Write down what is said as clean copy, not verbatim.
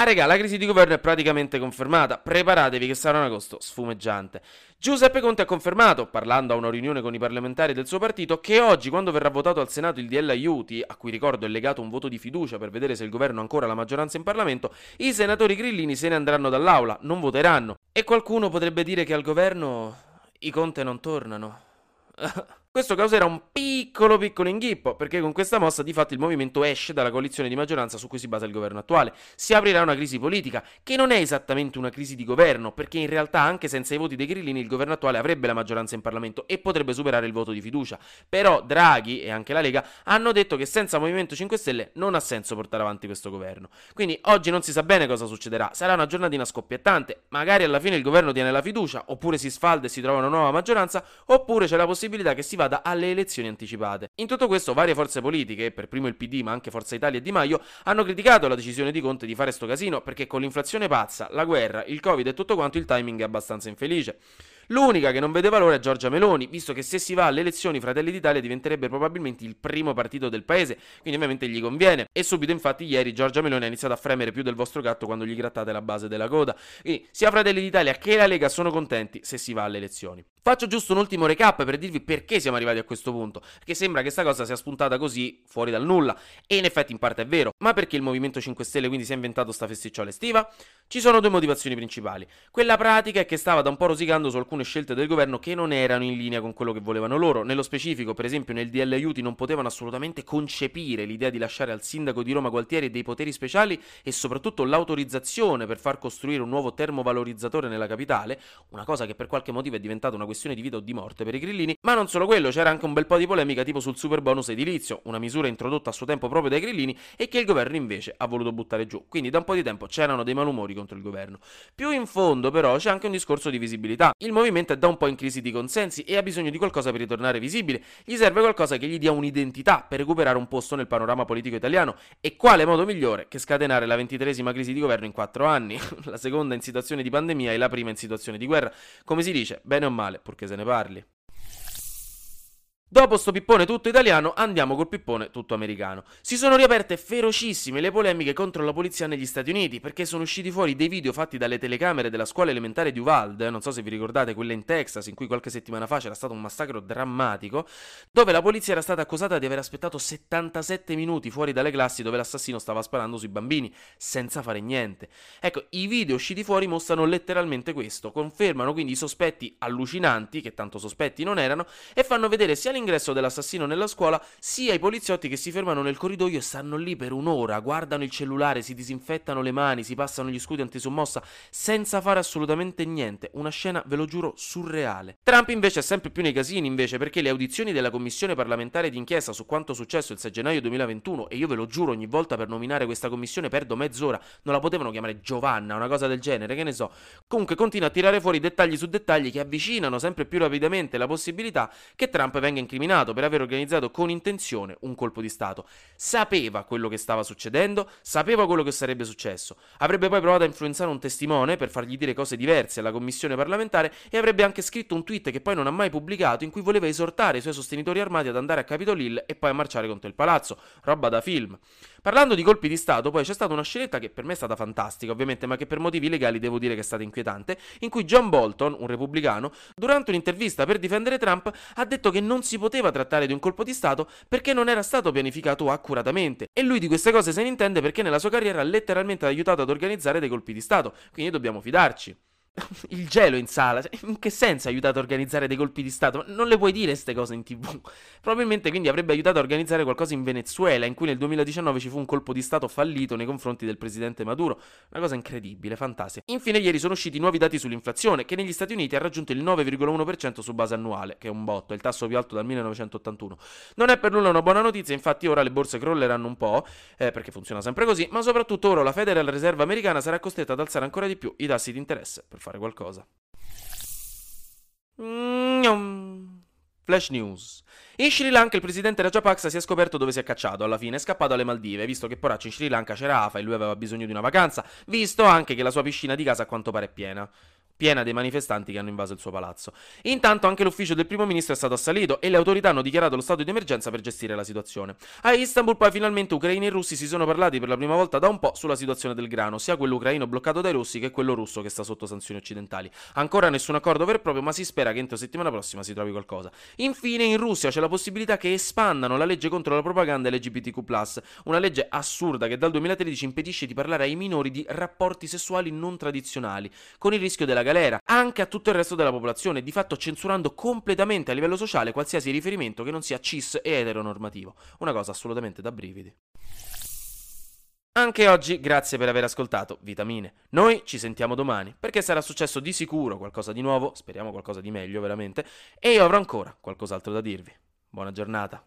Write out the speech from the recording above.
Ah regà, la crisi di governo è praticamente confermata, preparatevi che sarà un agosto sfumeggiante. Giuseppe Conte ha confermato, parlando a una riunione con i parlamentari del suo partito, che oggi, quando verrà votato al Senato il DL Aiuti, a cui ricordo è legato un voto di fiducia per vedere se il governo ha ancora la maggioranza in Parlamento, i senatori grillini se ne andranno dall'aula, non voteranno. E qualcuno potrebbe dire che al governo i Conte non tornano. Questo causerà un piccolo inghippo, perché con questa mossa di fatto il movimento esce dalla coalizione di maggioranza su cui si basa il governo attuale. Si aprirà una crisi politica, che non è esattamente una crisi di governo, perché in realtà anche senza i voti dei grillini il governo attuale avrebbe la maggioranza in Parlamento e potrebbe superare il voto di fiducia. Però Draghi e anche la Lega hanno detto che senza Movimento 5 Stelle non ha senso portare avanti questo governo. Quindi oggi non si sa bene cosa succederà, sarà una giornatina scoppiettante, magari alla fine il governo tiene la fiducia, oppure si sfalda e si trova una nuova maggioranza, oppure c'è la possibilità che si vada alle elezioni anticipate. In tutto questo varie forze politiche, per primo il PD ma anche Forza Italia e Di Maio, hanno criticato la decisione di Conte di fare sto casino perché con l'inflazione pazza, la guerra, il Covid e tutto quanto il timing è abbastanza infelice. L'unica che non vedeva l'ora è Giorgia Meloni, visto che se si va alle elezioni Fratelli d'Italia diventerebbe probabilmente il primo partito del paese, quindi ovviamente gli conviene. E subito infatti ieri Giorgia Meloni ha iniziato a fremere più del vostro gatto quando gli grattate la base della coda. Quindi sia Fratelli d'Italia che la Lega sono contenti se si va alle elezioni. Faccio giusto un ultimo recap per dirvi perché siamo arrivati a questo punto, perché sembra che sta cosa sia spuntata così fuori dal nulla, e in effetti in parte è vero. Ma perché il Movimento 5 Stelle quindi si è inventato sta festicciola estiva? Ci sono due motivazioni principali. Quella pratica è che stava da un po' rosicando su alcune scelte del governo che non erano in linea con quello che volevano loro. Nello specifico, per esempio, nel DL Aiuti non potevano assolutamente concepire l'idea di lasciare al sindaco di Roma Gualtieri dei poteri speciali e soprattutto l'autorizzazione per far costruire un nuovo termovalorizzatore nella capitale, una cosa che per qualche motivo è diventata una questione di vita o di morte per i grillini. Ma non solo quello, c'era anche un bel po' di polemica tipo sul super bonus edilizio, una misura introdotta a suo tempo proprio dai grillini e che il governo invece ha voluto buttare giù. Quindi da un po' di tempo c'erano dei malumori contro il governo. Più in fondo però c'è anche un discorso di visibilità. Il movimento è da un po' in crisi di consensi e ha bisogno di qualcosa per ritornare visibile. Gli serve qualcosa che gli dia un'identità per recuperare un posto nel panorama politico italiano, e quale modo migliore che scatenare la 23esima crisi di governo in 4 anni, la seconda in situazione di pandemia e la prima in situazione di guerra. Come si dice, bene o male, purché se ne parli. Dopo sto pippone tutto italiano, andiamo col pippone tutto americano. Si sono riaperte ferocissime le polemiche contro la polizia negli Stati Uniti, perché sono usciti fuori dei video fatti dalle telecamere della scuola elementare di Uvalde, non so se vi ricordate quella in Texas in cui qualche settimana fa c'era stato un massacro drammatico, dove la polizia era stata accusata di aver aspettato 77 minuti fuori dalle classi dove l'assassino stava sparando sui bambini, senza fare niente. Ecco, i video usciti fuori mostrano letteralmente questo, confermano quindi i sospetti allucinanti, che tanto sospetti non erano, e fanno vedere sia l'ingresso dell'assassino nella scuola, sia i poliziotti che si fermano nel corridoio e stanno lì per un'ora, guardano il cellulare, si disinfettano le mani, si passano gli scudi antisommossa senza fare assolutamente niente. Una scena, ve lo giuro, surreale. Trump invece è sempre più nei casini invece, perché le audizioni della commissione parlamentare d'inchiesta su quanto successo il 6 gennaio 2021, e io ve lo giuro ogni volta per nominare questa commissione perdo mezz'ora, non la potevano chiamare Giovanna, una cosa del genere, che ne so. Comunque continua a tirare fuori dettagli su dettagli che avvicinano sempre più rapidamente la possibilità che Trump venga incriminato per aver organizzato con intenzione un colpo di stato. Sapeva quello che stava succedendo, sapeva quello che sarebbe successo, avrebbe poi provato a influenzare un testimone per fargli dire cose diverse alla commissione parlamentare e avrebbe anche scritto un tweet che poi non ha mai pubblicato in cui voleva esortare i suoi sostenitori armati ad andare a Capitol Hill e poi a marciare contro il palazzo, roba da film. Parlando di colpi di stato poi c'è stata una scelta che per me è stata fantastica ovviamente, ma che per motivi legali devo dire che è stata inquietante, in cui John Bolton, un repubblicano, durante un'intervista per difendere Trump ha detto che non si poteva trattare di un colpo di stato perché non era stato pianificato accuratamente, e lui di queste cose se ne intende perché nella sua carriera ha letteralmente aiutato ad organizzare dei colpi di stato, quindi dobbiamo fidarci. Il gelo in sala, in che senso ha aiutato a organizzare dei colpi di stato? Non le puoi dire ste cose in TV. Probabilmente quindi avrebbe aiutato a organizzare qualcosa in Venezuela, in cui nel 2019 ci fu un colpo di stato fallito nei confronti del presidente Maduro. Una cosa incredibile, fantasia. Infine ieri sono usciti nuovi dati sull'inflazione, che negli Stati Uniti ha raggiunto il 9,1% su base annuale, che è un botto, è il tasso più alto dal 1981. Non è per nulla una buona notizia, infatti ora le borse crolleranno un po', perché funziona sempre così, ma soprattutto ora la Federal Reserve americana sarà costretta ad alzare ancora di più i tassi di interesse per fare qualcosa. Flash News. In Sri Lanka il presidente Rajapaksa si è scoperto dove si è cacciato, alla fine è scappato alle Maldive, visto che poraccio in Sri Lanka c'era afa e lui aveva bisogno di una vacanza, visto anche che la sua piscina di casa a quanto pare è piena. piena dei manifestanti che hanno invaso il suo palazzo. Intanto anche l'ufficio del primo ministro è stato assalito e le autorità hanno dichiarato lo stato di emergenza per gestire la situazione. A Istanbul poi finalmente ucraini e russi si sono parlati per la prima volta da un po' sulla situazione del grano, sia quello ucraino bloccato dai russi che quello russo che sta sotto sanzioni occidentali. Ancora nessun accordo vero e proprio, ma si spera che entro settimana prossima si trovi qualcosa. Infine in Russia c'è la possibilità che espandano la legge contro la propaganda LGBTQ+, una legge assurda che dal 2013 impedisce di parlare ai minori di rapporti sessuali non tradizionali, con il rischio della galera, anche a tutto il resto della popolazione, di fatto censurando completamente a livello sociale qualsiasi riferimento che non sia cis e eteronormativo. Una cosa assolutamente da brividi. Anche oggi grazie per aver ascoltato Vitamine. Noi ci sentiamo domani, perché sarà successo di sicuro qualcosa di nuovo, speriamo qualcosa di meglio veramente, e io avrò ancora qualcos'altro da dirvi. Buona giornata.